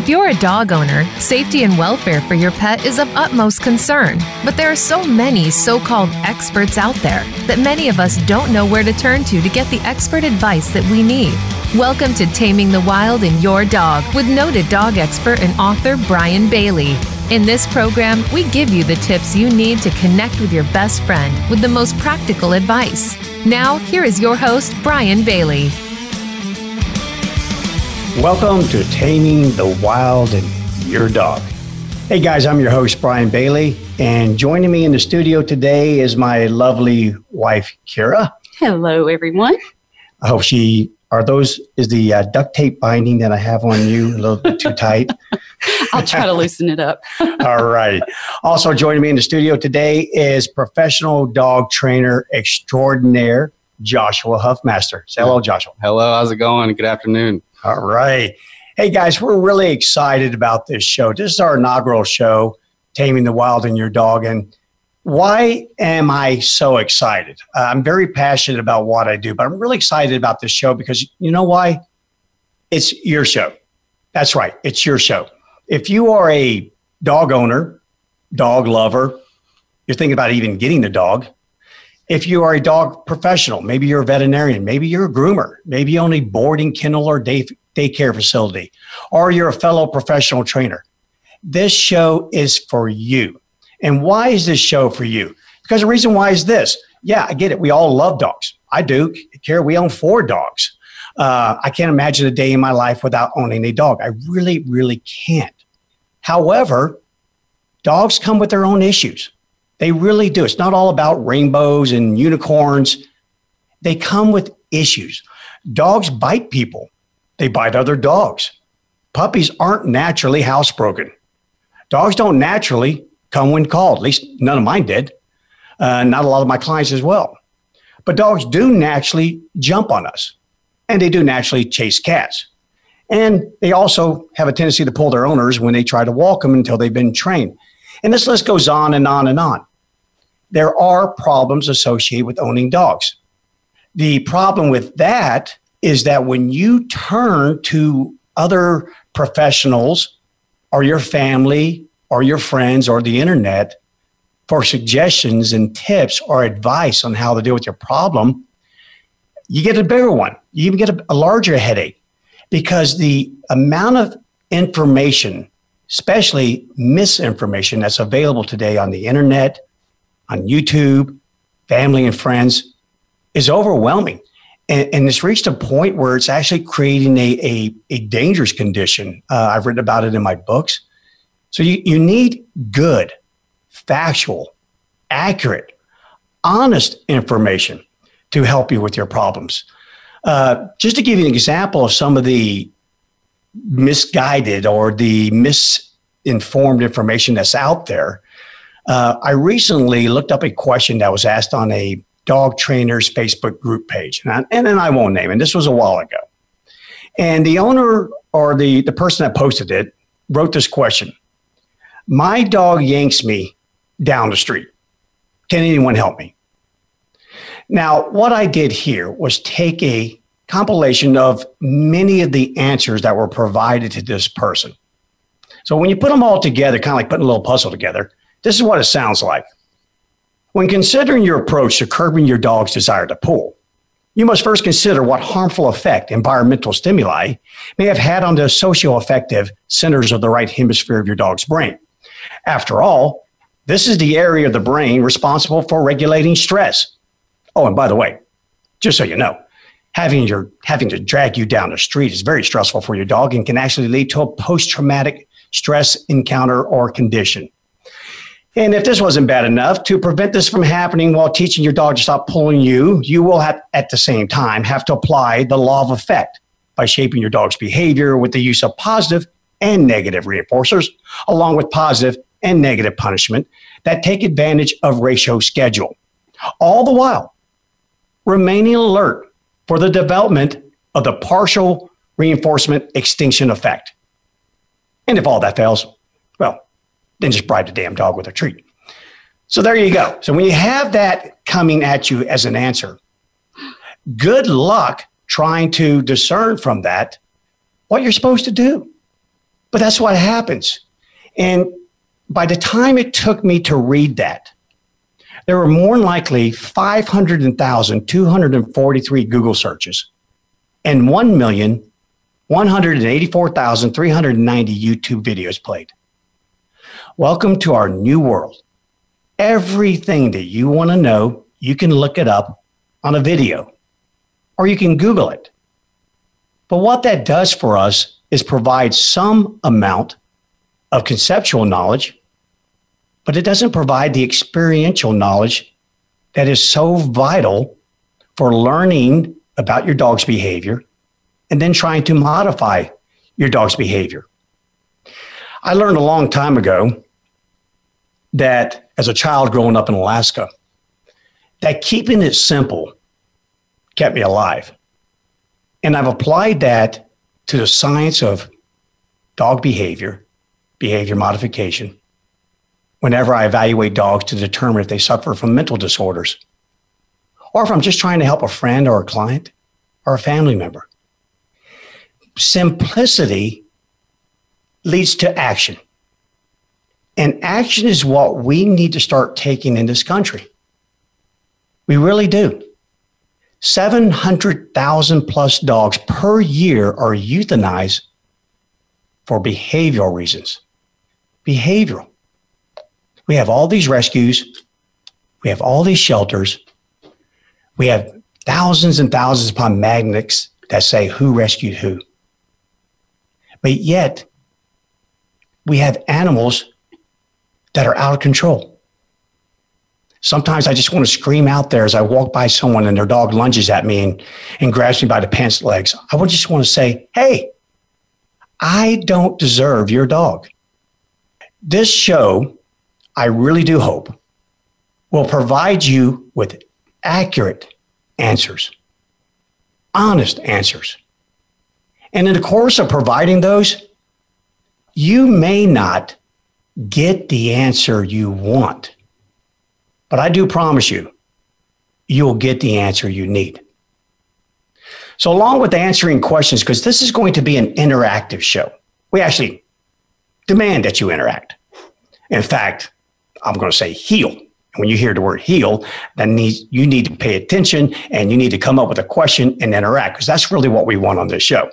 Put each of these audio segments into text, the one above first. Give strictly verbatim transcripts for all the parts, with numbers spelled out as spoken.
If you're a dog owner, safety and welfare for your pet is of utmost concern. But there are so many so-called experts out there that many of us don't know where to turn to to get the expert advice that we need. Welcome to Taming the Wild in Your Dog with noted dog expert and author Bryan Bailey. In this program, we give you the tips you need to connect with your best friend with the most practical advice. Now, here is your host, Bryan Bailey. Welcome to Taming the Wild in Your Dog. Hey guys, I'm your host, Bryan Bailey, and joining me in the studio today is my lovely wife, Kira. Hello, everyone. I hope she, are those, is the uh, duct tape binding that I have on you a little bit too tight? I'll try to loosen it up. All right. Also joining me in the studio today is professional dog trainer extraordinaire, Joshua Huffmaster. Say hello, Joshua. Hello, how's it going? Good afternoon. All right. Hey, guys, we're really excited about this show. This is our inaugural show, Taming the Wild in Your Dog. And why am I so excited? Uh, I'm very passionate about what I do, but I'm really excited about this show because you know why? It's your show. That's right. It's your show. If you are a dog owner, dog lover, you're thinking about even getting the dog. If you are a dog professional, maybe you're a veterinarian, maybe you're a groomer, maybe you own a boarding kennel or day, daycare facility, or you're a fellow professional trainer, this show is for you. And why is this show for you? Because the reason why is this. Yeah, I get it. We all love dogs. I do. Kara, we own four dogs. Uh, I can't imagine a day in my life without owning a dog. I really, really can't. However, dogs come with their own issues. They really do. It's not all about rainbows and unicorns. They come with issues. Dogs bite people. They bite other dogs. Puppies aren't naturally housebroken. Dogs don't naturally come when called. At least none of mine did. Uh, not a lot of my clients as well. But dogs do naturally jump on us. And they do naturally chase cats. And they also have a tendency to pull their owners when they try to walk them until they've been trained. And this list goes on and on and on. There are problems associated with owning dogs. The problem with that is that when you turn to other professionals or your family or your friends or the internet for suggestions and tips or advice on how to deal with your problem, you get a bigger one. You even get a, a larger headache because the amount of information, especially misinformation, that's available today on the internet, on YouTube, family and friends, is overwhelming. And, and it's reached a point where it's actually creating a, a, a dangerous condition. Uh, I've written about it in my books. So you, you need good, factual, accurate, honest information to help you with your problems. Uh, just to give you an example of some of the misguided or the misinformed information that's out there, Uh, I recently looked up a question that was asked on a dog trainer's Facebook group page, and, I, and then I won't name it. This was a while ago. And the owner or the, the person that posted it wrote this question. My dog yanks me down the street. Can anyone help me? Now, what I did here was take a compilation of many of the answers that were provided to this person. So when you put them all together, kind of like putting a little puzzle together, this is what it sounds like. When considering your approach to curbing your dog's desire to pull, you must first consider what harmful effect environmental stimuli may have had on the socioaffective centers of the right hemisphere of your dog's brain. After all, this is the area of the brain responsible for regulating stress. Oh, and by the way, just so you know, having your having to drag you down the street is very stressful for your dog and can actually lead to a post-traumatic stress encounter or condition. And if this wasn't bad enough, to prevent this from happening while teaching your dog to stop pulling you, you will have, at the same time, have to apply the law of effect by shaping your dog's behavior with the use of positive and negative reinforcers, along with positive and negative punishment that take advantage of ratio schedule, all the while remaining alert for the development of the partial reinforcement extinction effect. And if all that fails, well, then just bribe the damn dog with a treat. So there you go. So when you have that coming at you as an answer, good luck trying to discern from that what you're supposed to do. But that's what happens. And by the time it took me to read that, there were more than likely five hundred thousand two hundred forty-three Google searches and one million one hundred eighty-four thousand three hundred ninety YouTube videos played. Welcome to our new world. Everything that you want to know, you can look it up on a video or you can Google it. But what that does for us is provide some amount of conceptual knowledge, but it doesn't provide the experiential knowledge that is so vital for learning about your dog's behavior and then trying to modify your dog's behavior. I learned a long time ago that as a child growing up in Alaska, that keeping it simple kept me alive. And I've applied that to the science of dog behavior, behavior modification, whenever I evaluate dogs to determine if they suffer from mental disorders, or if I'm just trying to help a friend or a client or a family member. Simplicity leads to action. And action is what we need to start taking in this country. We really do. seven hundred thousand plus dogs per year are euthanized for behavioral reasons. Behavioral. We have all these rescues. We have all these shelters. We have thousands and thousands upon magnets that say who rescued who. But yet, we have animals that are out of control. Sometimes I just want to scream out there as I walk by someone and their dog lunges at me and, and grabs me by the pants legs. I would just want to say, hey, I don't deserve your dog. This show, I really do hope, will provide you with accurate answers, honest answers. And in the course of providing those, you may not get the answer you want, but I do promise you, you'll get the answer you need. So along with answering questions, because this is going to be an interactive show, we actually demand that you interact. In fact, I'm going to say heal. When you hear the word heal, then you need to pay attention and you need to come up with a question and interact, because that's really what we want on this show.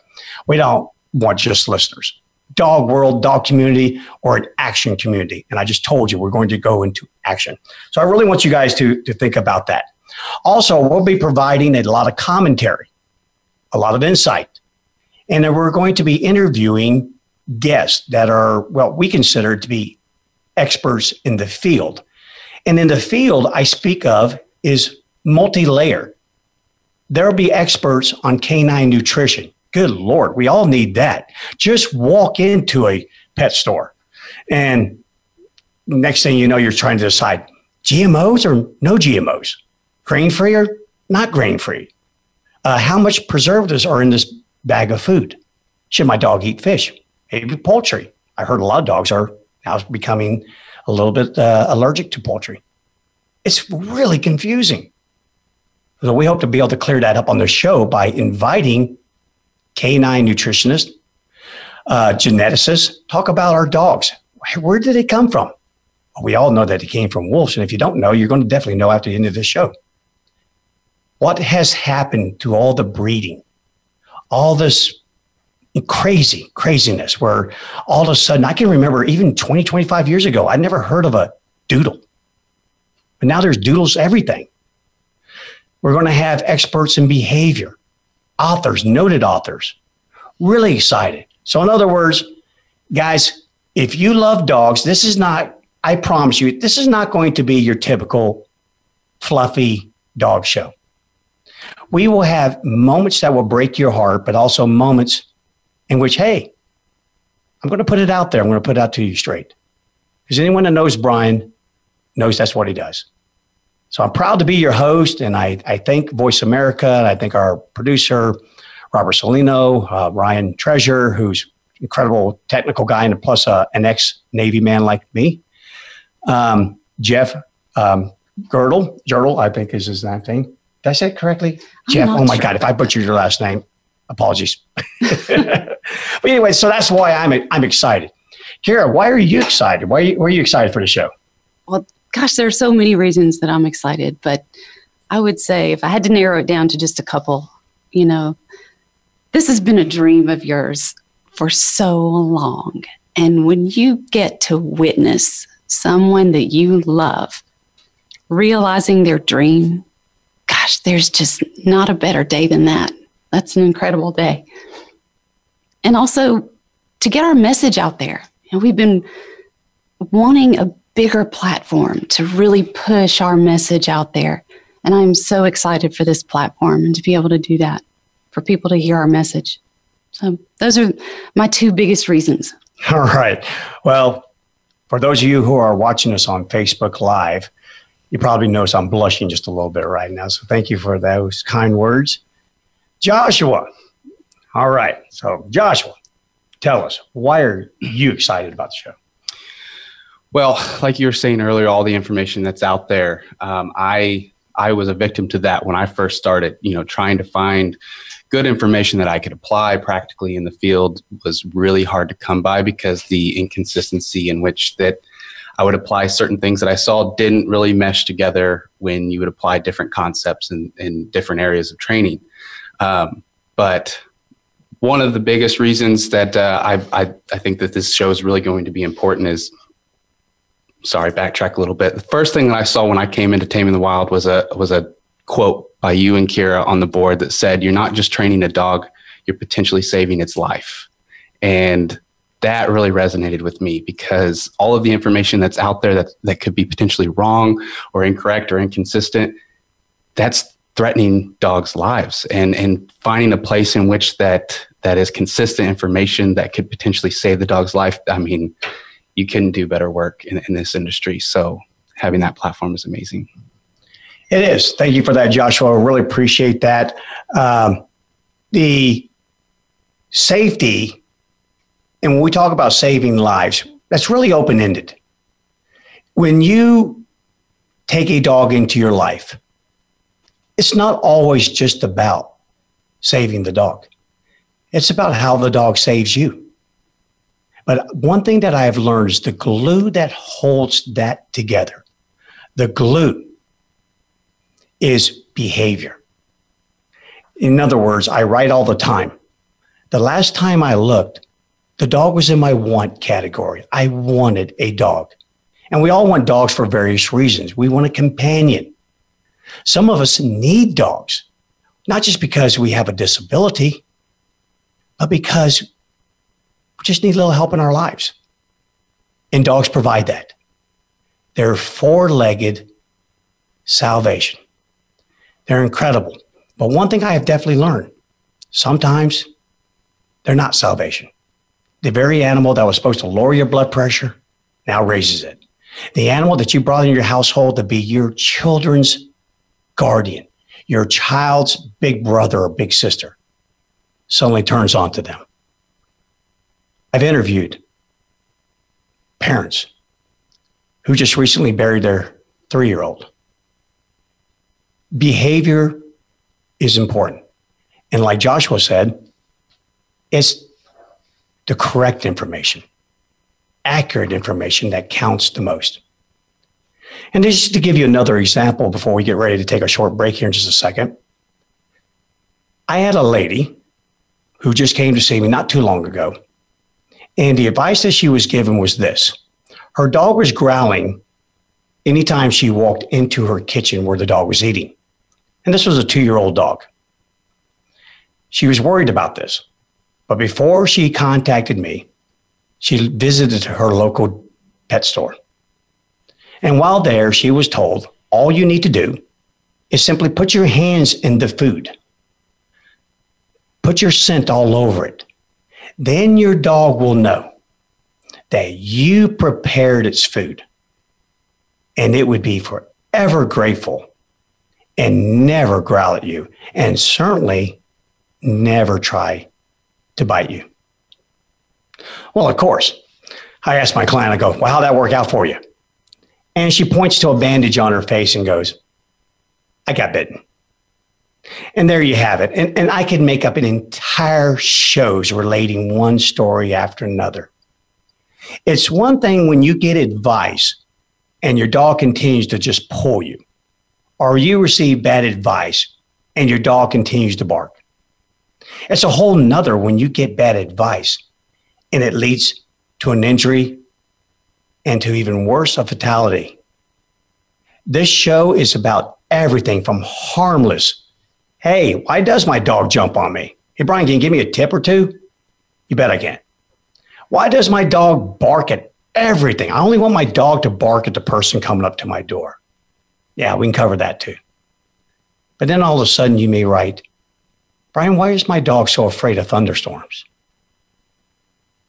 We don't want just listeners. Dog world, dog community, or an action community. And I just told you, we're going to go into action. So I really want you guys to, to think about that. Also, we'll be providing a lot of commentary, a lot of insight. And then we're going to be interviewing guests that are what we consider to be experts in the field. And in the field I speak of is multi-layered. There'll be experts on canine nutrition. Good Lord, we all need that. Just walk into a pet store and next thing you know, you're trying to decide G M Os or no G M Os, grain-free or not grain-free. Uh, how much preservatives are in this bag of food? Should my dog eat fish? Maybe poultry. I heard a lot of dogs are now becoming a little bit uh, allergic to poultry. It's really confusing. So we hope to be able to clear that up on the show by inviting canine nutritionists, uh, geneticists, talk about our dogs. Where did they come from? Well, we all know that they came from wolves. And if you don't know, you're going to definitely know after the end of this show. What has happened to all the breeding, all this crazy craziness where all of a sudden, I can remember even twenty, twenty-five years ago, I'd never heard of a doodle. But now there's doodles everything. We're going to have experts in behavior, authors, noted authors, really excited. So in other words, guys, if you love dogs, this is not, I promise you, this is not going to be your typical fluffy dog show. We will have moments that will break your heart, but also moments in which, hey, I'm going to put it out there. I'm going to put it out to you straight. Because anyone that knows Bryan knows that's what he does. So I'm proud to be your host, and I, I thank Voice America, and I thank our producer, Robert Salino, uh, Ryan Treasure, who's an incredible technical guy and plus uh, an ex-Navy man like me. Um, Jeff um, Girdle, Girdle, I think is his name. Did I say it correctly? I'm Jeff, oh my sure. God, if I butchered your last name, apologies. But anyway, so that's why I'm I'm excited. Kira, why are you excited? Why are you, why are you excited for the show? Well, gosh, there are so many reasons that I'm excited, but I would say if I had to narrow it down to just a couple, you know, this has been a dream of yours for so long. And when you get to witness someone that you love realizing their dream, gosh, there's just not a better day than that. That's an incredible day. And also to get our message out there. And we've been wanting a bigger platform to really push our message out there. And I'm so excited for this platform and to be able to do that, for people to hear our message. So those are my two biggest reasons. All right. Well, for those of you who are watching us on Facebook Live, you probably notice I'm blushing just a little bit right now. So thank you for those kind words. Joshua. All right. So Joshua, tell us, why are you excited about the show? Well, like you were saying earlier, all the information that's out there, um, I I was a victim to that when I first started, you know, trying to find good information that I could apply practically in the field was really hard to come by because the inconsistency in which that I would apply certain things that I saw didn't really mesh together when you would apply different concepts in, in different areas of training. Um, but one of the biggest reasons that uh, I, I, I think that this show is really going to be important is, sorry, backtrack a little bit. The first thing that I saw when I came into Taming the Wild was a was a quote by you and Kira on the board that said, you're not just training a dog, you're potentially saving its life. And that really resonated with me because all of the information that's out there that, that could be potentially wrong or incorrect or inconsistent, that's threatening dogs' lives. And and finding a place in which that that is consistent information that could potentially save the dog's life, I mean, you can do better work in, in this industry. So having that platform is amazing. It is. Thank you for that, Joshua. I really appreciate that. Um, the safety, and when we talk about saving lives, that's really open-ended. When you take a dog into your life, it's not always just about saving the dog. It's about how the dog saves you. But one thing that I have learned is the glue that holds that together, the glue is behavior. In other words, I write all the time. The last time I looked, the dog was in my want category. I wanted a dog. And we all want dogs for various reasons. We want a companion. Some of us need dogs, not just because we have a disability, but because we just need a little help in our lives. And dogs provide that. They're four-legged salvation. They're incredible. But one thing I have definitely learned, sometimes they're not salvation. The very animal that was supposed to lower your blood pressure now raises it. The animal that you brought into your household to be your children's guardian, your child's big brother or big sister, suddenly turns on to them. I've interviewed parents who just recently buried their three-year-old. Behavior is important. And like Joshua said, it's the correct information, accurate information that counts the most. And just to give you another example before we get ready to take a short break here in just a second, I had a lady who just came to see me not too long ago. And the advice that she was given was this. Her dog was growling anytime she walked into her kitchen where the dog was eating. And this was a two-year-old dog. She was worried about this. But before she contacted me, she visited her local pet store. And while there, she was told, all you need to do is simply put your hands in the food. Put your scent all over it. Then your dog will know that you prepared its food, and it would be forever grateful and never growl at you, and certainly never try to bite you. Well, of course, I asked my client, I go, well, how'd that work out for you? And she points to a bandage on her face and goes, I got bitten. And there you have it. And, and I could make up an entire shows relating one story after another. It's one thing when you get advice and your dog continues to just pull you, or you receive bad advice and your dog continues to bark. It's a whole nother when you get bad advice and it leads to an injury and to even worse, a fatality. This show is about everything from harmless. Hey, why does my dog jump on me? Hey, Brian, can you give me a tip or two? You bet I can. Why does my dog bark at everything? I only want my dog to bark at the person coming up to my door. Yeah, we can cover that too. But then all of a sudden you may write, Brian, why is my dog so afraid of thunderstorms?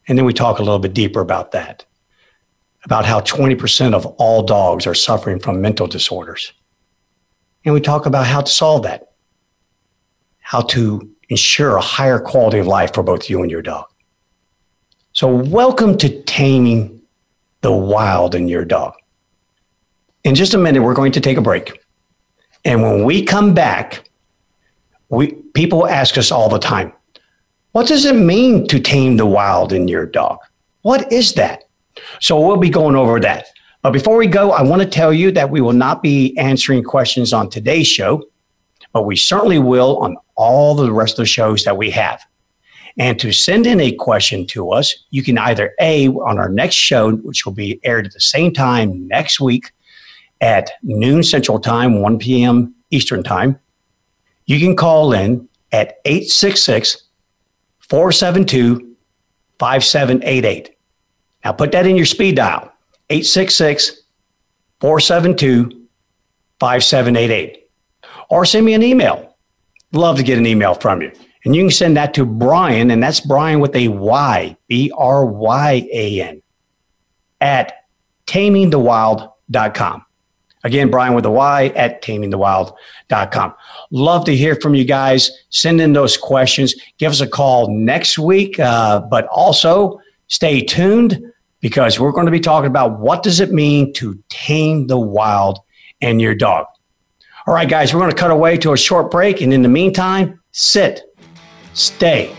And then we talk a little bit deeper about that, about how twenty percent of all dogs are suffering from mental disorders. And we talk about how to solve that, how to ensure a higher quality of life for both you and your dog. So welcome to Taming the Wild in Your Dog. In just a minute, we're going to take a break. And when we come back, we people ask us all the time, what does it mean to tame the wild in your dog? What is that? So we'll be going over that. But before we go, I want to tell you that we will not be answering questions on today's show, but we certainly will on all the rest of the shows that we have. And to send in a question to us, you can either A, on our next show, which will be aired at the same time next week at noon Central Time, one p.m. Eastern Time. You can call in at eight six six, four seven two, five seven eight eight. Now put that in your speed dial, eight six six, four seven two, five seven eight eight. Or send me an email. Love to get an email from you. And you can send that to Bryan, and that's Bryan with a Y, B R Y A N, at taming the wild dot com. Again, Bryan with a Y at taming the wild dot com. Love to hear from you guys. Send in those questions. Give us a call next week, uh, but also stay tuned because we're going to be talking about what does it mean to tame the wild in your dog. All right, guys, we're going to cut away to a short break, and in the meantime, sit, stay.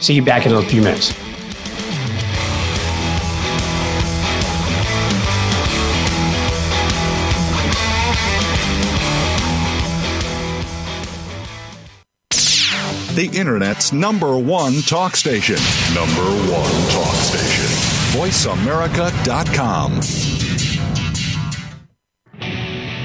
See you back in a few minutes. The Internet's number one talk station. Number one talk station. voice america dot com.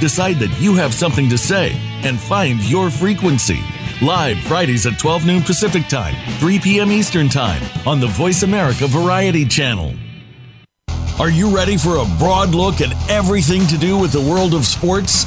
decide that you have something to say, and find your frequency. Live Fridays at twelve noon Pacific Time, three p.m. Eastern Time on the Voice America Variety Channel. Are you ready for a broad look at everything to do with the world of sports?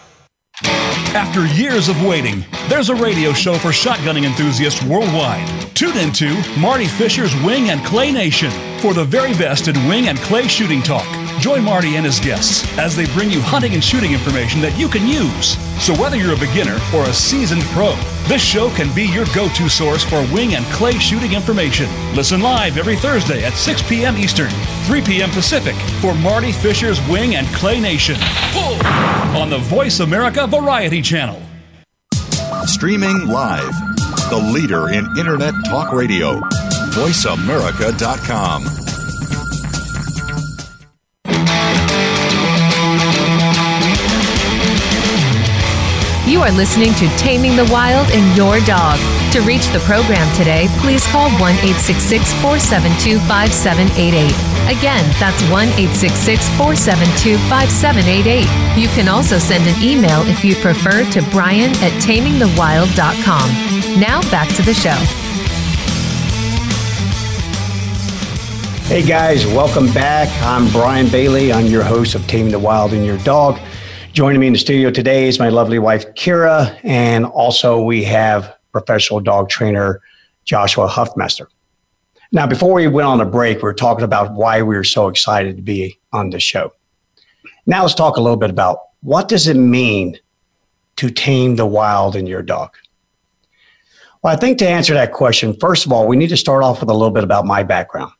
After years of waiting, there's a radio show for shotgunning enthusiasts worldwide. Tune into Marty Fisher's Wing and Clay Nation for the very best in wing and clay shooting talk. Join Marty and his guests as they bring you hunting and shooting information that you can use. So whether you're a beginner or a seasoned pro, this show can be your go-to source for wing and clay shooting information. Listen live every Thursday at six p.m. Eastern, three p.m. Pacific for Marty Fisher's Wing and Clay Nation. Whoa! On the Voice America Variety Channel. Streaming live, the leader in Internet Talk Radio, voice america dot com. You are listening to Taming the Wild in Your Dog. To reach the program today, please call one eight six six, four seven two, five seven eight eight. Again, that's one eight six six, four seven two, five seven eight eight. You can also send an email if you prefer to Bryan at taming the wild dot com. Now back to the show. Hey guys, welcome back. I'm Bryan Bailey. I'm your host of Taming the Wild in Your Dog. Joining me in the studio today is my lovely wife, Kira, and also we have professional dog trainer, Joshua Huffmaster. Now, before we went on a break, we were talking about why we were so excited to be on the show. Now let's talk a little bit about what does it mean to tame the wild in your dog? Well, I think to answer that question, first of all, we need to start off with a little bit about my background,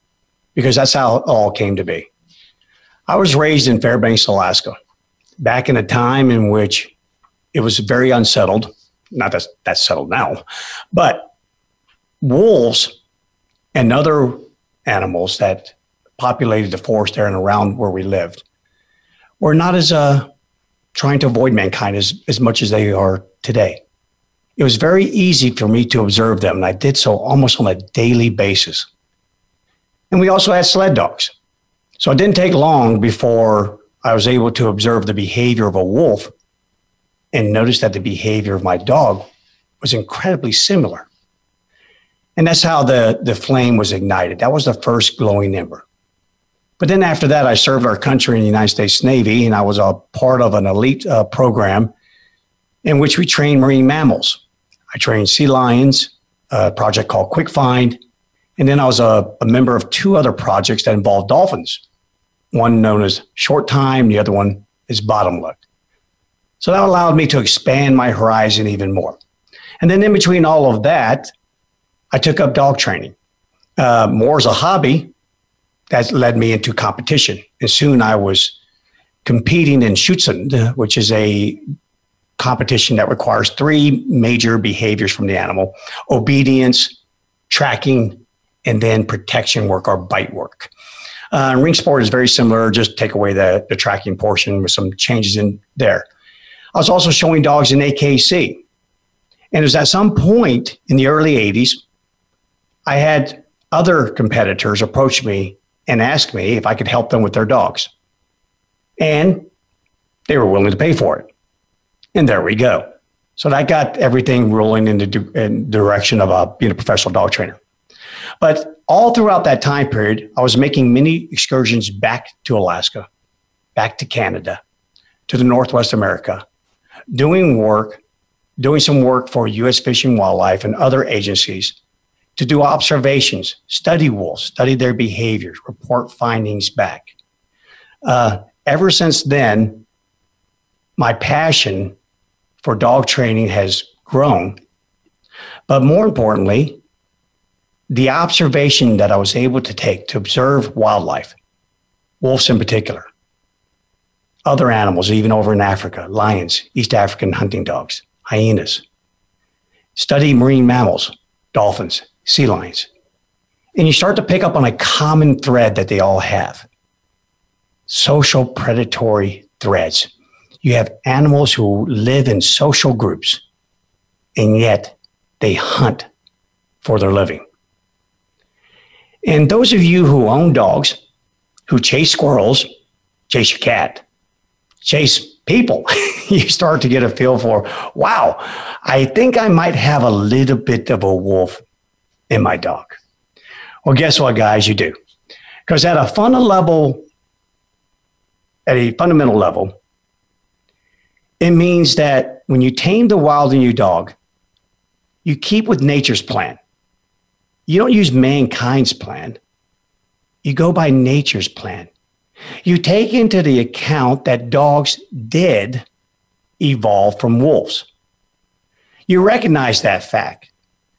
because that's how it all came to be. I was raised in Fairbanks, Alaska, back in a time in which it was very unsettled. Not that that's settled now, but wolves and other animals that populated the forest there and around where we lived were not as uh, trying to avoid mankind as, as much as they are today. It was very easy for me to observe them, and I did so almost on a daily basis. And we also had sled dogs. So it didn't take long before I was able to observe the behavior of a wolf and notice that the behavior of my dog was incredibly similar. And that's how the, the flame was ignited. That was the first glowing ember. But then after that, I served our country in the United States Navy, and I was a part of an elite uh, program in which we trained marine mammals. I trained sea lions, a project called Quick Find, and then I was a, a member of two other projects that involved dolphins. One known as Short Time, the other one is Bottom Lug. So that allowed me to expand my horizon even more. And then in between all of that, I took up dog training. Uh, more as a hobby, that led me into competition. And soon I was competing in Schutzhund, which is a competition that requires three major behaviors from the animal: obedience, tracking, and then protection work or bite work. Uh, Ring Sport is very similar, just take away the, the tracking portion with some changes in there. I was also showing dogs in A K C. And it was at some point in the early eighties, I had other competitors approach me and ask me if I could help them with their dogs. And they were willing to pay for it. And there we go. So that got everything rolling in the du- in direction of uh, being a professional dog trainer. But all throughout that time period, I was making many excursions back to Alaska, back to Canada, to the Northwest America, doing work, doing some work for U S Fish and Wildlife and other agencies to do observations, study wolves, study their behaviors, report findings back. Uh, ever since then, my passion for dog training has grown, but more importantly, the observation that I was able to take to observe wildlife, wolves in particular, other animals, even over in Africa, lions, East African hunting dogs, hyenas, study marine mammals, dolphins, sea lions. And you start to pick up on a common thread that they all have: social predatory threads. You have animals who live in social groups, and yet they hunt for their living. And those of you who own dogs, who chase squirrels, chase your cat, chase people, you start to get a feel for, wow, I think I might have a little bit of a wolf in my dog. Well, guess what, guys? You do. Because at a fundamental level, at a fundamental level, it means that when you tame the wild in your dog, you keep with nature's plan. You don't use mankind's plan. You go by nature's plan. You take into the account that dogs did evolve from wolves. You recognize that fact,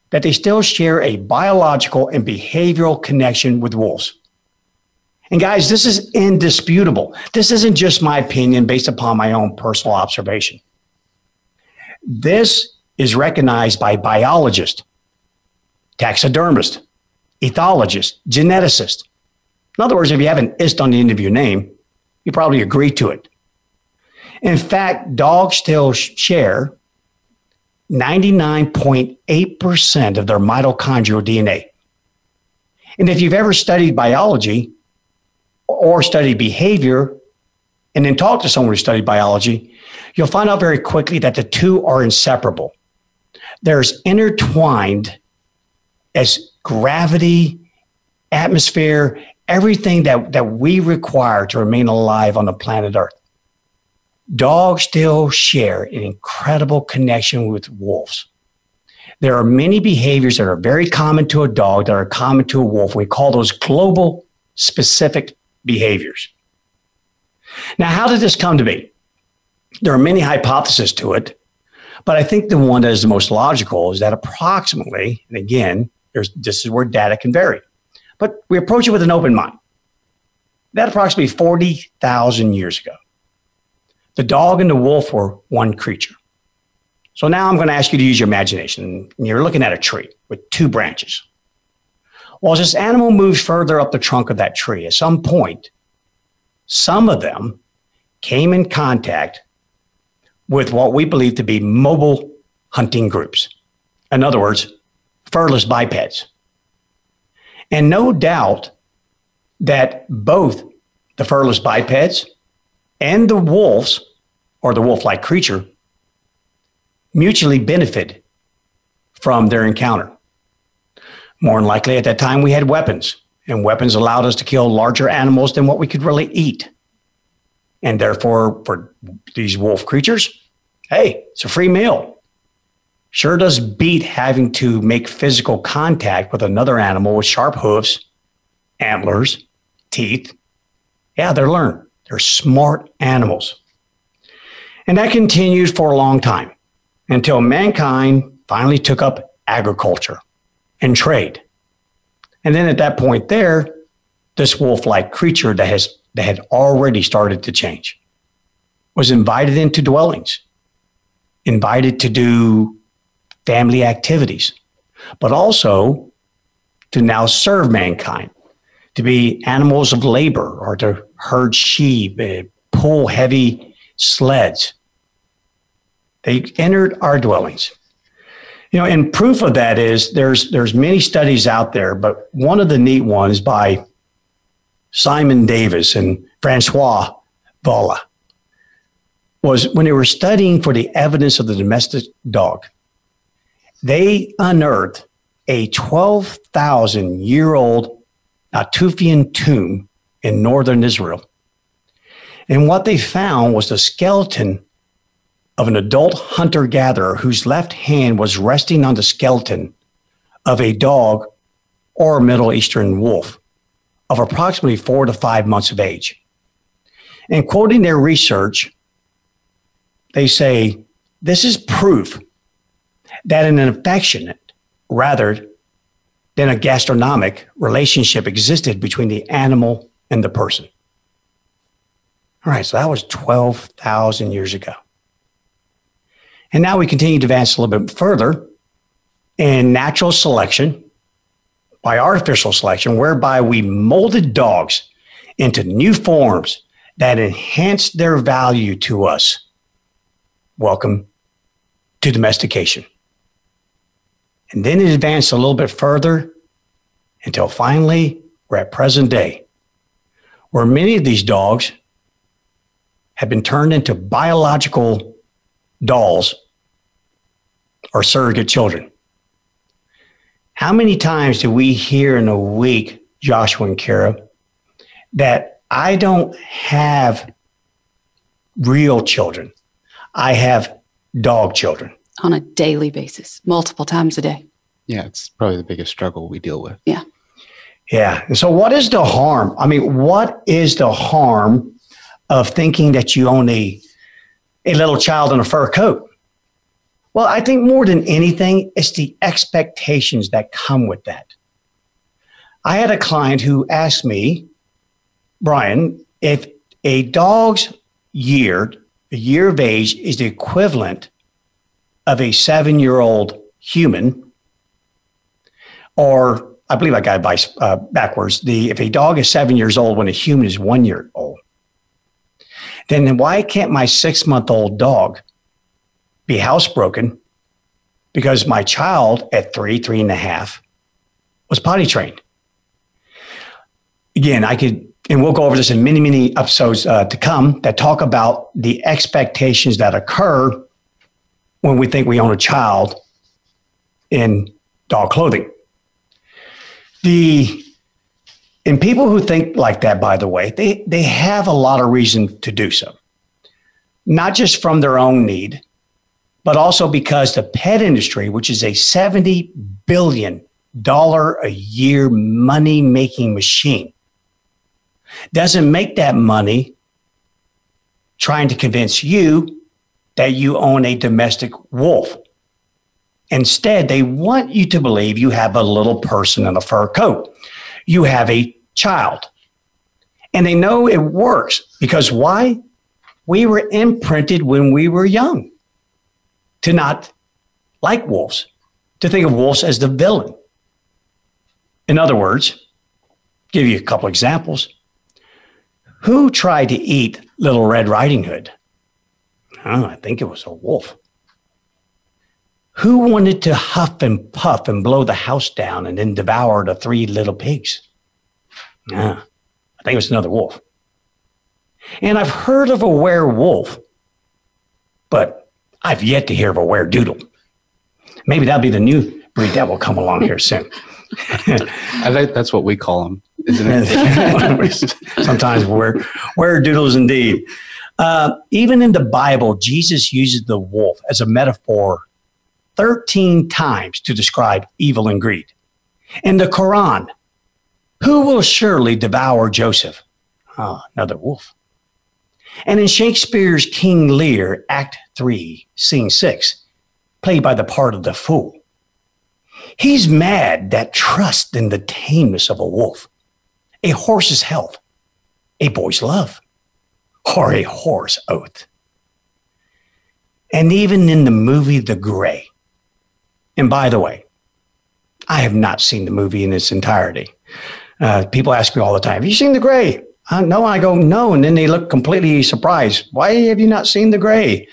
that they still share a biological and behavioral connection with wolves. And guys, this is indisputable. This isn't just my opinion based upon my own personal observation. This is recognized by biologists, taxidermist, ethologist, geneticist. In other words, if you have an ist on the end of your name, you probably agree to it. In fact, dogs still share ninety-nine point eight percent of their mitochondrial D N A. And if you've ever studied biology or studied behavior and then talked to someone who studied biology, you'll find out very quickly that the two are inseparable. They're as intertwined as gravity, atmosphere, everything that, that we require to remain alive on the planet Earth. Dogs still share an incredible connection with wolves. There are many behaviors that are very common to a dog that are common to a wolf. We call those global specific behaviors. Now, how did this come to be? There are many hypotheses to it, but I think the one that is the most logical is that approximately, and again, there's, this is where data can vary, but we approach it with an open mind. That approximately forty thousand years ago, the dog and the wolf were one creature. So now I'm going to ask you to use your imagination. And you're looking at a tree with two branches. Well, as this animal moves further up the trunk of that tree, at some point, some of them came in contact with what we believe to be mobile hunting groups. In other words, furless bipeds. And no doubt that both the furless bipeds and the wolves, or the wolf-like creature, mutually benefited from their encounter. More than likely, at that time, we had weapons, and weapons allowed us to kill larger animals than what we could really eat. And therefore, for these wolf creatures, hey, it's a free meal. Sure does beat having to make physical contact with another animal with sharp hooves, antlers, teeth. Yeah, they're learned. They're smart animals. And that continued for a long time until mankind finally took up agriculture and trade. And then at that point there, this wolf-like creature that, has, that had already started to change was invited into dwellings, invited to do family activities, but also to now serve mankind, to be animals of labor or to herd sheep, uh, pull heavy sleds. They entered our dwellings. You know, and proof of that is there's there's many studies out there, but one of the neat ones by Simon Davis and Francois Valla was when they were studying for the evidence of the domestic dog, they unearthed a twelve thousand year old Natufian tomb in northern Israel. And what they found was the skeleton of an adult hunter-gatherer whose left hand was resting on the skeleton of a dog or Middle Eastern wolf of approximately four to five months of age. And quoting their research, they say, this is proof that an affectionate, rather than a gastronomic relationship existed between the animal and the person. All right, so that was twelve thousand years ago. And now we continue to advance a little bit further in natural selection by artificial selection, whereby we molded dogs into new forms that enhanced their value to us. Welcome to domestication. And then it advanced a little bit further until finally we're at present day, where many of these dogs have been turned into biological dolls or surrogate children. How many times do we hear in a week, Joshua and Kira, that I don't have real children, I have dog children? On a daily basis, multiple times a day. Yeah, it's probably the biggest struggle we deal with. Yeah. Yeah. And so what is the harm? I mean, what is the harm of thinking that you own a, a little child in a fur coat? Well, I think more than anything, it's the expectations that come with that. I had a client who asked me, Brian, if a dog's year, a year of age is the equivalent of a seven-year-old human, or I believe I got advice uh, backwards, the, if a dog is seven years old when a human is one year old, then why can't my six-month-old dog be housebroken because my child at three, three and a half was potty trained. Again, I could, and we'll go over this in many, many episodes uh, to come that talk about the expectations that occur when we think we own a child in dog clothing. The, and people who think like that, by the way, they, they have a lot of reason to do so. Not just from their own need, but also because the pet industry, which is a seventy billion dollars a year money-making machine, doesn't make that money trying to convince you that you own a domestic wolf. Instead, they want you to believe you have a little person in a fur coat. You have a child. And they know it works because why? We were imprinted when we were young to not like wolves, to think of wolves as the villain. In other words, give you a couple examples. Who tried to eat Little Red Riding Hood? Oh, I think it was a wolf. Who wanted to huff and puff and blow the house down and then devour the three little pigs? No, I think it was another wolf. And I've heard of a werewolf, but I've yet to hear of a weredoodle. Maybe that'll be the new breed that will come along here soon. I think that's what we call them, isn't it? Sometimes we're weredoodles indeed. Uh, even in the Bible, Jesus uses the wolf as a metaphor thirteen times to describe evil and greed. In the Quran, who will surely devour Joseph? Oh, another wolf. And in Shakespeare's King Lear, Act three, Scene six, played by the part of the fool, he's mad that trust in the tameness of a wolf, a horse's health, a boy's love, or a whore's oath. And even in the movie The Gray, and by the way, I have not seen the movie in its entirety. Uh, people ask me all the time, have you seen The Gray? Uh, no, I go, no. And then they look completely surprised. Why have you not seen The Gray?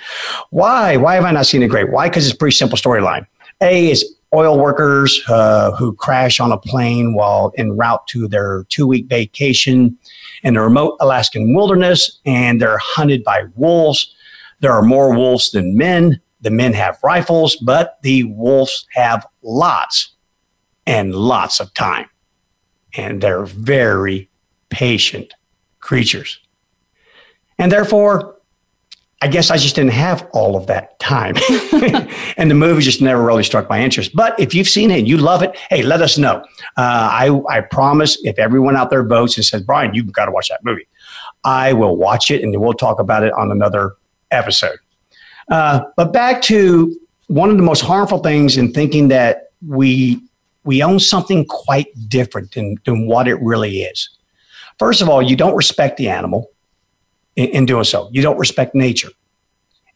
Why? Why have I not seen The Gray? Why? Because it's a pretty simple storyline. A is oil workers uh, who crash on a plane while en route to their two-week vacation in the remote Alaskan wilderness, and they're hunted by wolves. There are more wolves than men. The men have rifles, but the wolves have lots and lots of time, and they're very patient creatures. And therefore, I guess I just didn't have all of that time. And the movie just never really struck my interest. But if you've seen it and you love it, hey, let us know. Uh, I, I promise if everyone out there votes and says, Brian, you've got to watch that movie, I will watch it and we'll talk about it on another episode. Uh, but back to one of the most harmful things in thinking that we, we own something quite different than, than what it really is. First of all, you don't respect the animal in, in doing so. You don't respect nature.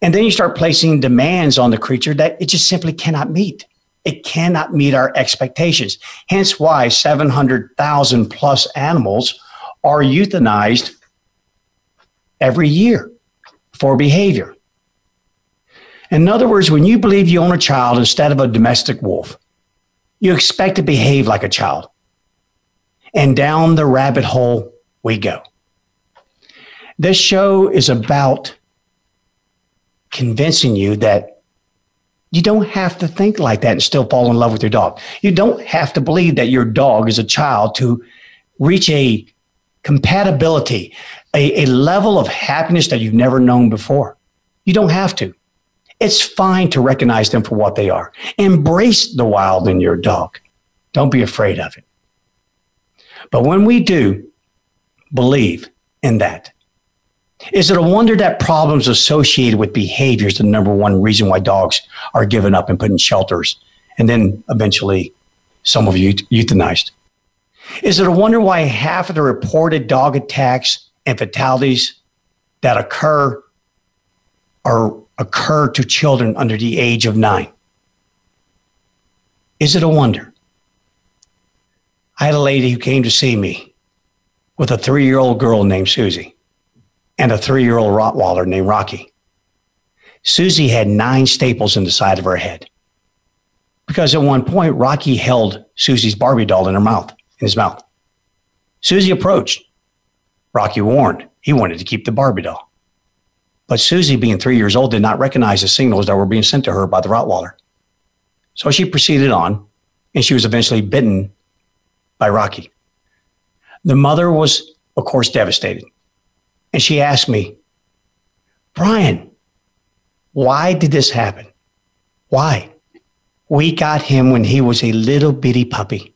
And then you start placing demands on the creature that it just simply cannot meet. It cannot meet our expectations. Hence why seven hundred thousand plus animals are euthanized every year for behavior. In other words, when you believe you own a child instead of a domestic wolf, you expect to behave like a child. And down the rabbit hole we go. This show is about convincing you that you don't have to think like that and still fall in love with your dog. You don't have to believe that your dog is a child to reach a compatibility, a, a level of happiness that you've never known before. You don't have to. It's fine to recognize them for what they are. Embrace the wild in your dog. Don't be afraid of it. But when we do believe in that, is it a wonder that problems associated with behavior is the number one reason why dogs are given up and put in shelters and then eventually some of you euthanized? Is it a wonder why half of the reported dog attacks and fatalities that occur are occur to children under the age of nine? Is it a wonder? I had a lady who came to see me with a three-year-old girl named Susie and a three-year-old Rottweiler named Rocky. Susie had nine staples in the side of her head. because at one point, Rocky held Susie's Barbie doll in her mouth, in his mouth. Susie approached. Rocky warned. He wanted to keep the Barbie doll. But Susie, being three years old, did not recognize the signals that were being sent to her by the Rottweiler. So she proceeded on, and she was eventually bitten by Rocky. The mother was, of course, devastated. And she asked me, Bryan, why did this happen? Why? We got him when he was a little bitty puppy,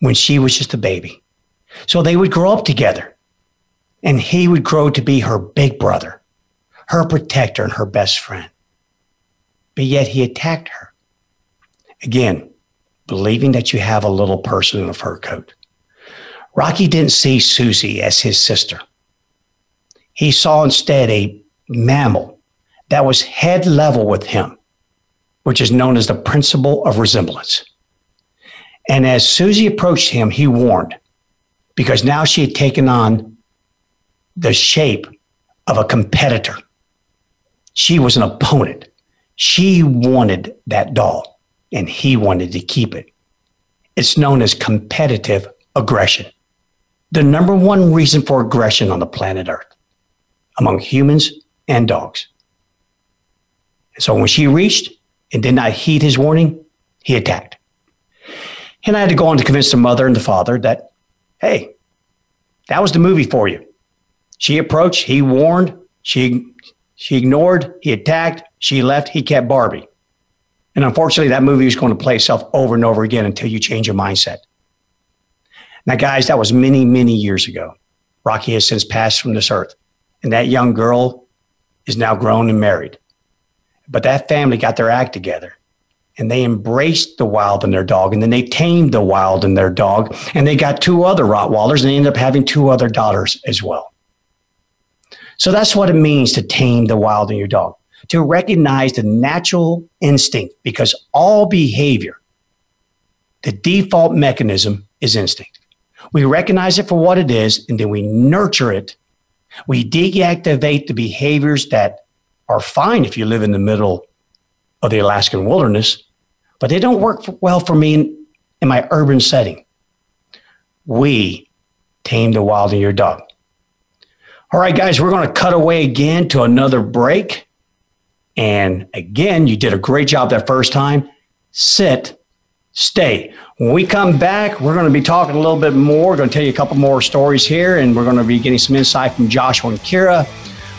when she was just a baby. So they would grow up together, and he would grow to be her big brother, her protector, and her best friend. But yet he attacked her. Again, believing that you have a little person in a fur coat. Rocky didn't see Susie as his sister. He saw instead a mammal that was head level with him, which is known as the principle of resemblance. And as Susie approached him, he warned, because now she had taken on the shape of a competitor. She was an opponent. She wanted that doll, and he wanted to keep it. It's known as competitive aggression. The number one reason for aggression on the planet Earth, among humans and dogs. And so when she reached and did not heed his warning, he attacked. And I had to go on to convince the mother and the father that, hey, that was the movie for you. She approached, he warned, she, she ignored, he attacked, she left, he kept Barbie. And unfortunately, that movie is going to play itself over and over again until you change your mindset. Now, guys, that was many, many years ago. Rocky has since passed from this earth. And that young girl is now grown and married. But that family got their act together. And they embraced the wild in their dog. And then they tamed the wild in their dog. And they got two other Rottweilers. And they ended up having two other daughters as well. So that's what it means to tame the wild in your dog. To recognize the natural instinct. Because all behavior, the default mechanism is instinct. We recognize it for what it is. And then we nurture it. We deactivate the behaviors that are fine if you live in the middle of the Alaskan wilderness, but they don't work well for me in, in my urban setting. We tame the wild in your dog. All right, guys, we're going to cut away again to another break. And again, you did a great job that first time. Sit, stay. When we come back, we're going to be talking a little bit more. We're going to tell you a couple more stories here, and we're going to be getting some insight from Joshua and Kira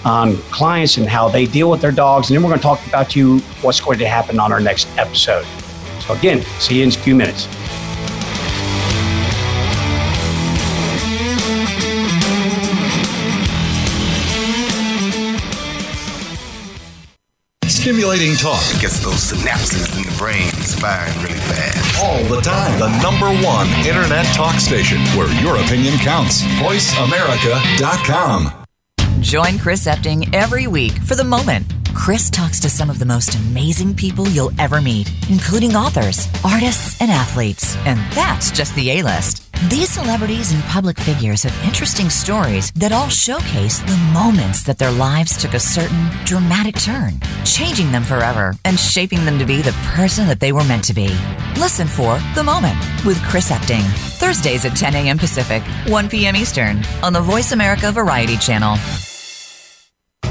on clients and how they deal with their dogs. And then we're going to talk about you what's going to happen on our next episode. So again, see you in a few minutes. Stimulating talk gets those synapses in the brain firing really fast. All the time. The number one internet talk station where your opinion counts. voice america dot com. Join Chris Epting every week for The Moment. Chris talks to some of the most amazing people you'll ever meet, including authors, artists, and athletes. And that's just the A-list. These celebrities and public figures have interesting stories that all showcase the moments that their lives took a certain dramatic turn, changing them forever and shaping them to be the person that they were meant to be. Listen for The Moment with Chris Epting, Thursdays at ten a.m. Pacific, one p.m. Eastern, on the Voice America Variety Channel.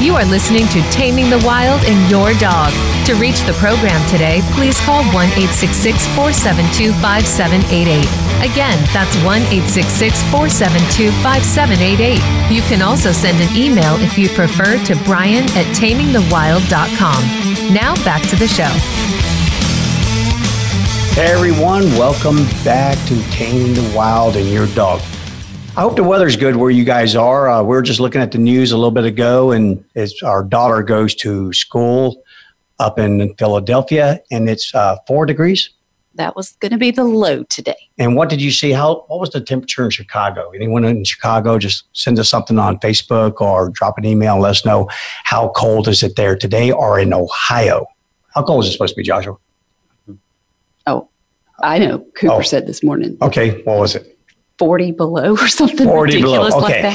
You are listening to Taming the Wild in Your Dog. To reach the program today, please call one eight six six, four seven two, five seven eight eight. Again, that's one eight six six, four seven two, five seven eight eight. You can also send an email if you prefer to Brian at taming the wild dot com. Now back to the show. Hey everyone, welcome back to Taming the Wild in Your Dog. I hope the weather's good where you guys are. Uh, we were just looking at the news a little bit ago, and it's, our daughter goes to school up in Philadelphia, and it's uh, four degrees. That was going to be the low today. And what did you see? How? What was the temperature in Chicago? Anyone in Chicago, just send us something on Facebook or drop an email and let us know how cold is it there today, or in Ohio. How cold is it supposed to be, Joshua? Oh, I know. Cooper oh. said this morning. Okay, what was it? forty below or something ridiculous below. Okay. like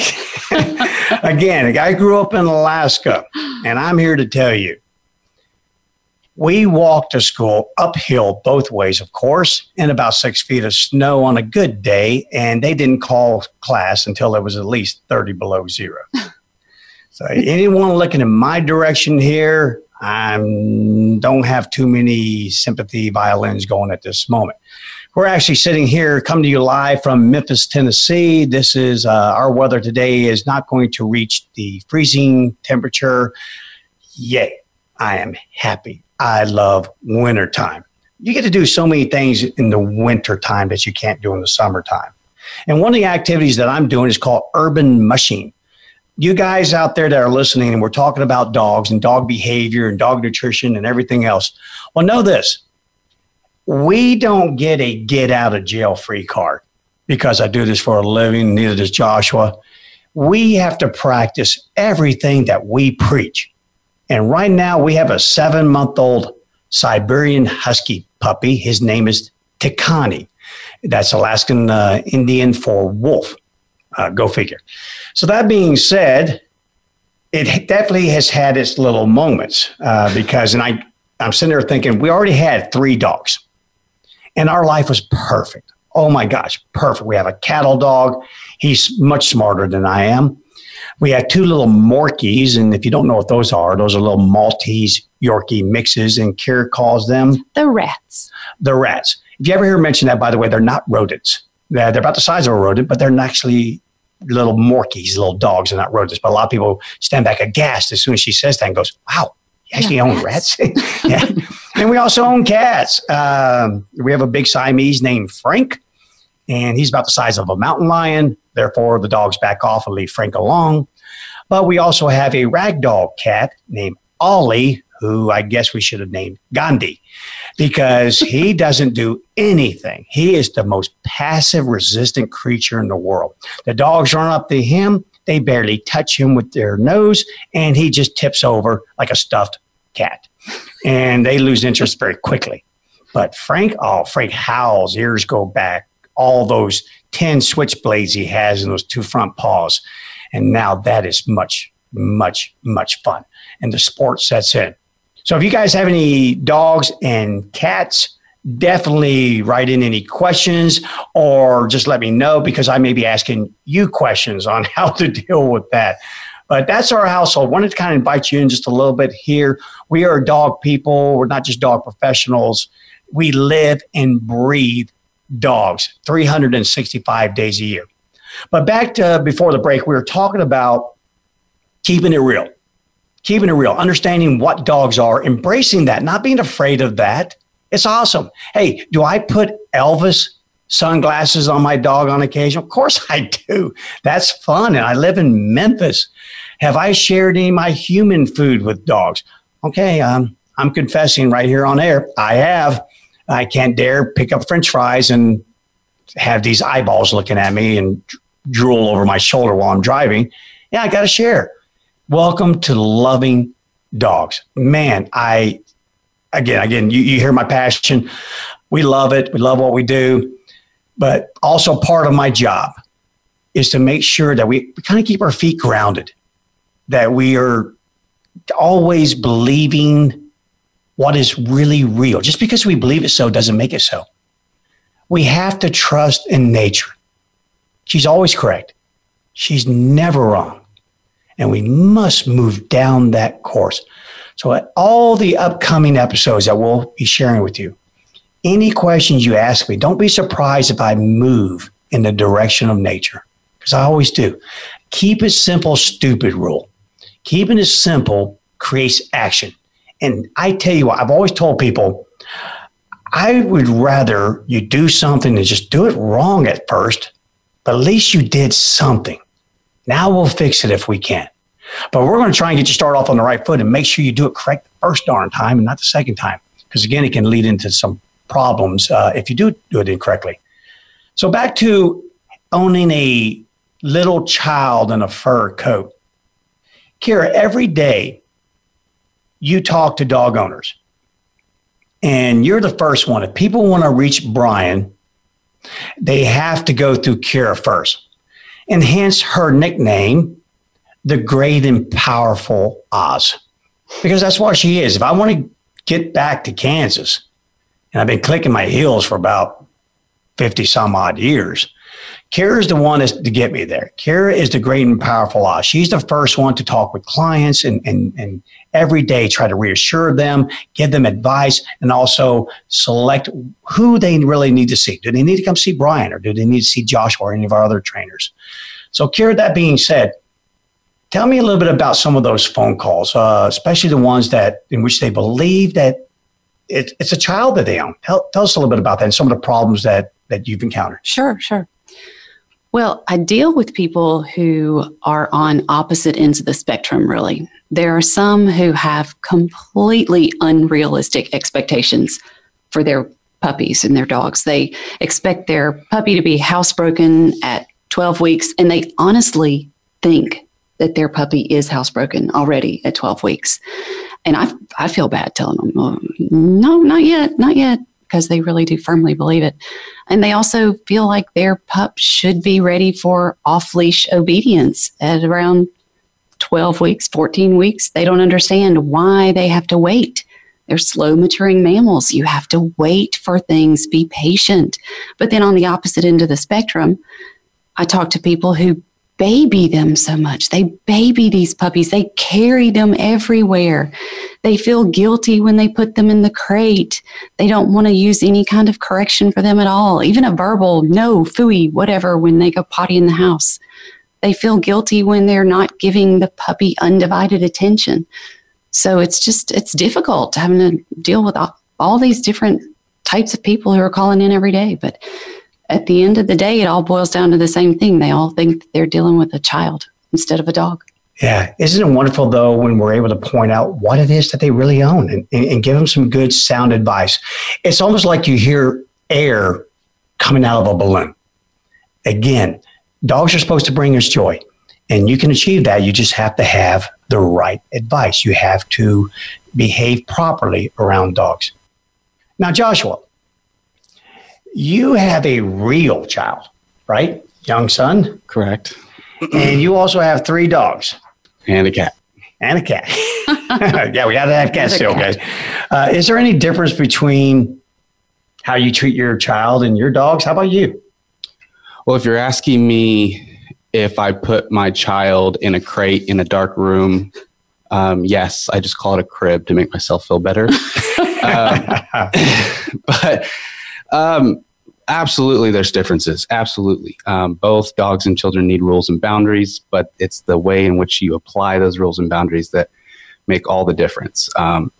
that. Again, I grew up in Alaska, and I'm here to tell you, we walked to school uphill both ways, of course, in about six feet of snow on a good day, and they didn't call class until it was at least thirty below zero. So anyone looking in my direction here, I don't have too many sympathy violins going at this moment. We're actually sitting here, coming to you live from Memphis, Tennessee. This is uh, our weather today is not going to reach the freezing temperature. Yay, I am happy. I love wintertime. You get to do so many things in the wintertime that you can't do in the summertime. And one of the activities that I'm doing is called urban mushing. You guys out there that are listening, and we're talking about dogs and dog behavior and dog nutrition and everything else. Well, know this. We don't get a get out of jail free card because I do this for a living. Neither does Joshua. We have to practice everything that we preach. And right now we have a seven month old Siberian husky puppy. His name is Tikani. That's Alaskan uh, Indian for wolf. Uh, go figure. So that being said, it definitely has had its little moments uh, because, and I, I'm sitting there thinking we already had three dogs. And our life was perfect. Oh, my gosh, perfect. We have a cattle dog. He's much smarter than I am. We have two little Morkies, and if you don't know what those are, those are little Maltese Yorkie mixes, and Kira calls them? The rats. The rats. If you ever hear mention that, by the way, they're not rodents. They're, they're about the size of a rodent, but they're actually little Morkies, little dogs. They're not rodents. But a lot of people stand back aghast as soon as she says that and goes, wow, you actually yeah, own rats? rats? Yeah. And we also own cats. Um, we have a big Siamese named Frank, and he's about the size of a mountain lion. Therefore, the dogs back off and leave Frank alone. But we also have a ragdoll cat named Ollie, who I guess we should have named Gandhi, because he doesn't do anything. He is the most passive, resistant creature in the world. The dogs run up to him. They barely touch him with their nose, and he just tips over like a stuffed cat. And they lose interest very quickly. But Frank, oh, Frank howls, ears go back, all those ten switchblades he has in those two front paws. And now that is much, much, much fun. And the sport sets in. So if you guys have any dogs and cats, definitely write in any questions or just let me know because I may be asking you questions on how to deal with that. But that's our household. Wanted to kind of invite you in just a little bit here. We are dog people. We're not just dog professionals. We live and breathe dogs three hundred sixty-five days a year. But back to before the break, we were talking about keeping it real, keeping it real, understanding what dogs are, embracing that, not being afraid of that. It's awesome. Hey, do I put Elvis sunglasses on my dog on occasion? Of course I do. That's fun. And I live in Memphis. Have I shared any of my human food with dogs? Okay, um, I'm confessing right here on air. I have. I can't dare pick up French fries and have these eyeballs looking at me and drool over my shoulder while I'm driving. Yeah, I got to share. Welcome to loving dogs. Man, I, again, again, you, you hear my passion. We love it. We love what we do. But also part of my job is to make sure that we, we kind of keep our feet grounded, that we are always believing what is really real. Just because we believe it so doesn't make it so. We have to trust in nature. She's always correct. She's never wrong. And we must move down that course. So at all the upcoming episodes that we'll be sharing with you, any questions you ask me, don't be surprised if I move in the direction of nature, because I always do. Keep it simple, stupid rule. Keeping it simple creates action. And I tell you what, I've always told people, I would rather you do something and just do it wrong at first, but at least you did something. Now we'll fix it if we can. But we're going to try and get you started off on the right foot and make sure you do it correct the first darn time and not the second time. Because, again, it can lead into some problems uh, if you do do it incorrectly. So back to owning a little child in a fur coat. Kira, every day you talk to dog owners. And you're the first one. If people want to reach Bryan, they have to go through Kira first. And hence her nickname, the Great and Powerful Oz. Because that's what she is. If I want to get back to Kansas, and I've been clicking my heels for about fifty some odd years, Kira is the one that's to get me there. Kira is the Great and Powerful Oz. She's the first one to talk with clients and, and, and every day try to reassure them, give them advice, and also select who they really need to see. Do they need to come see Bryan, or do they need to see Joshua or any of our other trainers? So Kira, that being said, tell me a little bit about some of those phone calls, uh, especially the ones that in which they believe that it, it's a child that they own. Tell, tell us a little bit about that and some of the problems that, that you've encountered. Sure, sure. Well, I deal with people who are on opposite ends of the spectrum, really. There are some who have completely unrealistic expectations for their puppies and their dogs. They expect their puppy to be housebroken at twelve weeks, and they honestly think that their puppy is housebroken already at twelve weeks. And I, I feel bad telling them, oh, no, not yet, not yet. Because they really do firmly believe it. And they also feel like their pup should be ready for off-leash obedience at around twelve weeks, fourteen weeks. They don't understand why they have to wait. They're slow maturing mammals. You have to wait for things, be patient. But then on the opposite end of the spectrum, I talk to people who baby them so much. They baby these puppies. They carry them everywhere. They feel guilty when they put them in the crate. They don't want to use any kind of correction for them at all, even a verbal no, phooey, whatever, when they go potty in the house. They feel guilty when they're not giving the puppy undivided attention. So it's just, it's difficult having to deal with all, all these different types of people who are calling in every day. But at the end of the day, it all boils down to the same thing. They all think they're dealing with a child instead of a dog. Yeah. Isn't it wonderful, though, when we're able to point out what it is that they really own and, and, and give them some good, sound advice? It's almost like you hear air coming out of a balloon. Again, dogs are supposed to bring us joy, and you can achieve that. You just have to have the right advice. You have to behave properly around dogs. Now, Joshua, you have a real child, right? Young son? Correct. And you also have three dogs. And a cat. And a cat. Yeah, we got to have cats still, guys. Uh, is there any difference between how you treat your child and your dogs? How about you? Well, if you're asking me if I put my child in a crate in a dark room, um, yes, I just call it a crib to make myself feel better. um, but... Um, absolutely. There's differences. Absolutely. Um, both dogs and children need rules and boundaries, but it's the way in which you apply those rules and boundaries that make all the difference. Um,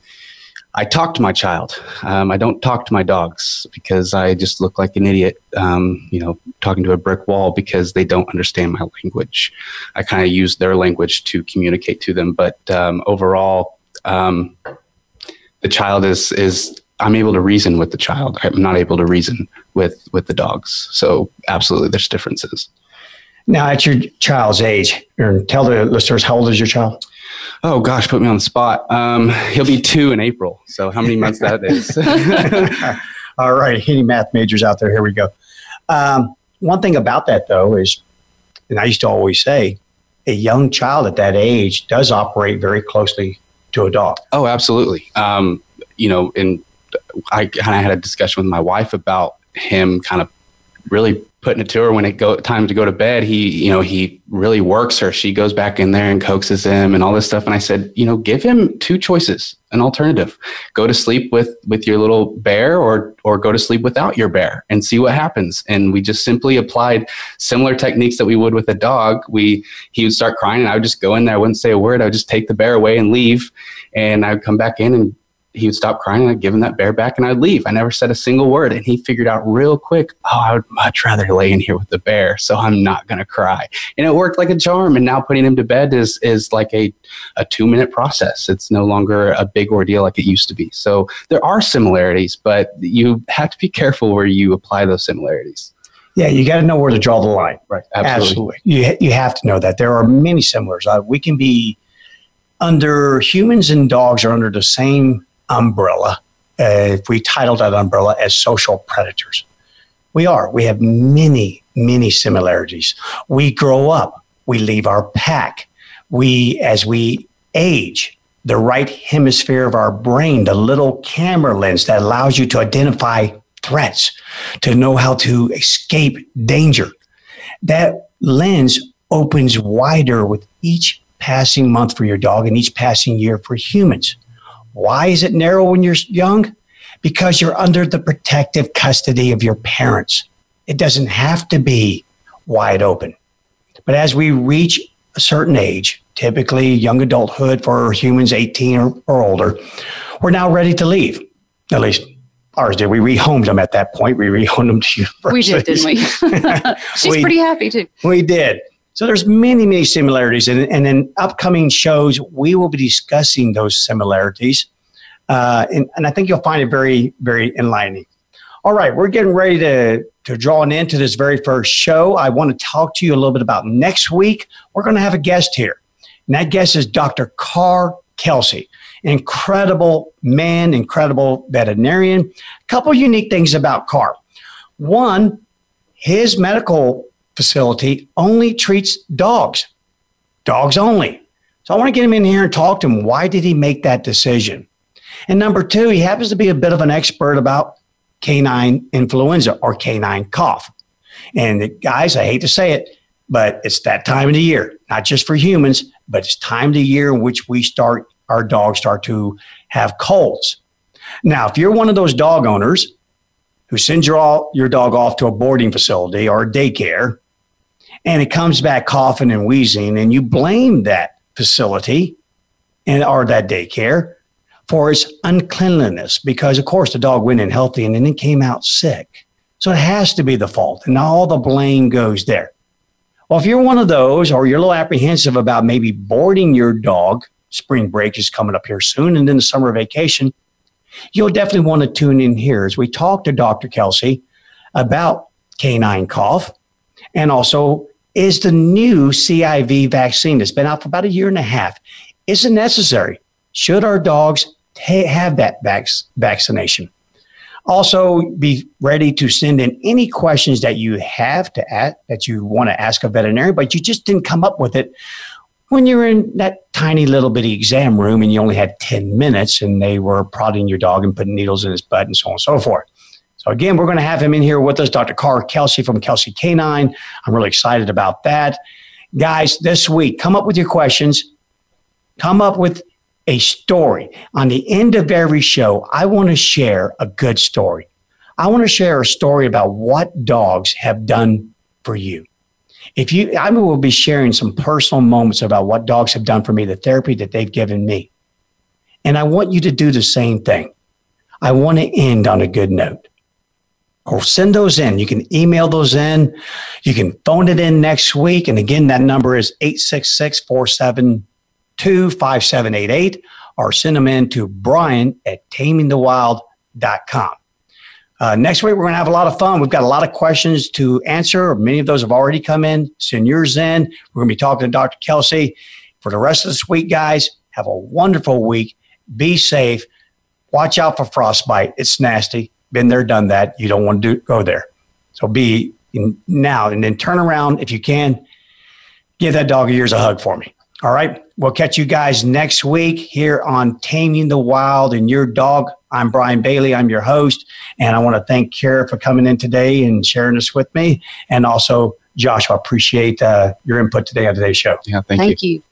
I talk to my child. Um, I don't talk to my dogs because I just look like an idiot, um, you know, talking to a brick wall because they don't understand my language. I kind of use their language to communicate to them. But, um, overall, um, the child is, is I'm able to reason with the child. I'm not able to reason with, with the dogs. So absolutely, there's differences. Now, at your child's age, tell the listeners, how old is your child? Oh, gosh, put me on the spot. Um, he'll be two in April. So how many months that is? All right. Any math majors out there, here we go. Um, one thing about that, though, is, and I used to always say, a young child at that age does operate very closely to a dog. Oh, absolutely. Um, you know, and I kind of had a discussion with my wife about him kind of really putting it to her when it go time to go to bed. He, you know, he really works her. She goes back in there and coaxes him and all this stuff. And I said, you know, give him two choices, an alternative. Go to sleep with, with your little bear, or, or go to sleep without your bear, and see what happens. And we just simply applied similar techniques that we would with a dog. We, he would start crying and I would just go in there. I wouldn't say a word. I would just take the bear away and leave. And I would come back in, and he would stop crying, and I'd give him that bear back, and I'd leave. I never said a single word, and he figured out real quick, oh, I would much rather lay in here with the bear, so I'm not going to cry. And it worked like a charm, and now putting him to bed is is like a, a two-minute process. It's no longer a big ordeal like it used to be. So there are similarities, but you have to be careful where you apply those similarities. Yeah, you got to know where to draw the line. Right, absolutely. absolutely. You, you have to know that. There are many similars. Uh, we can be under, humans and dogs are under the same umbrella. Uh, if we title that umbrella as social predators, we are. We have many, many similarities. We grow up. We leave our pack. We, as we age, the right hemisphere of our brain, the little camera lens that allows you to identify threats, to know how to escape danger, that lens opens wider with each passing month for your dog and each passing year for humans. Why is it narrow when you're young? Because you're under the protective custody of your parents. It doesn't have to be wide open. But as we reach a certain age, typically young adulthood for humans eighteen or, or older, we're now ready to leave. At least ours did. We rehomed them at that point. We rehomed them to universities. We did, didn't we? She's we, pretty happy too. We did. So there's many, many similarities, and, and in upcoming shows, we will be discussing those similarities, uh, and, and I think you'll find it very, very enlightening. All right, we're getting ready to, to draw an end to this very first show. I want to talk to you a little bit about next week. We're going to have a guest here, and that guest is Doctor Carl Kelsey, an incredible man, incredible veterinarian. A couple unique things about Carl. One, his medical facility only treats dogs, dogs only. So I want to get him in here and talk to him. Why did he make that decision? And number two, he happens to be a bit of an expert about canine influenza or canine cough. And guys, I hate to say it, but it's that time of the year, not just for humans, but it's time of the year in which we start, our dogs start to have colds. Now, if you're one of those dog owners who sends your, all, your dog off to a boarding facility or a daycare, and it comes back coughing and wheezing, and you blame that facility and or that daycare for its uncleanliness, because of course the dog went in healthy and then it came out sick. So it has to be the fault, and all the blame goes there. Well, if you're one of those, or you're a little apprehensive about maybe boarding your dog, spring break is coming up here soon, and then the summer vacation, you'll definitely want to tune in here as we talk to Doctor Kelsey about canine cough, and also, is the new C I V vaccine that's been out for about a year and a half, is it necessary? Should our dogs ta- have that vac- vaccination? Also, be ready to send in any questions that you have to ask, that you want to ask a veterinarian, but you just didn't come up with it when you're in that tiny little bitty exam room and you only had ten minutes and they were prodding your dog and putting needles in his butt and so on and so forth. So again, we're going to have him in here with us, Doctor Carl Kelsey from Kelsey K nine. I'm really excited about that. Guys, this week, come up with your questions. Come up with a story. On the end of every show, I want to share a good story. I want to share a story about what dogs have done for you. If you, I will be sharing some personal moments about what dogs have done for me, the therapy that they've given me. And I want you to do the same thing. I want to end on a good note. Or send those in. You can email those in. You can phone it in next week. And again, that number is eight six six, four seven two, five seven eight eight. Or send them in to Bryan at Taming the Wild Voice America dot com. Uh, next week, we're going to have a lot of fun. We've got a lot of questions to answer. Many of those have already come in. Send yours in. We're going to be talking to Doctor Kelsey. For the rest of this week, guys, have a wonderful week. Be safe. Watch out for frostbite. It's nasty. Been there, done that. You don't want to do, go there. So be in now and then turn around if you can. Give that dog of yours a hug for me. All right. We'll catch you guys next week here on Taming the Wild in Your Dog. I'm Bryan Bailey. I'm your host. And I want to thank Kira for coming in today and sharing this with me. And also, Josh, I appreciate uh, your input today on today's show. Yeah, thank, thank you. you.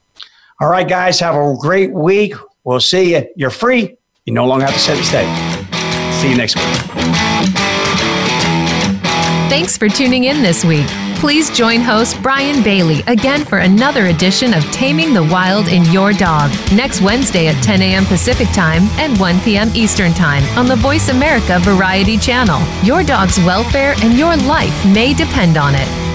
All right, guys. Have a great week. We'll see you. You're free. You no longer have to set a stake. See you next week. Thanks for tuning in this week. Please join host Bryan Bailey again for another edition of Taming the Wild in Your Dog next Wednesday at ten a.m. Pacific Time and one p.m. Eastern Time on the Voice America Variety Channel. Your dog's welfare and your life may depend on it.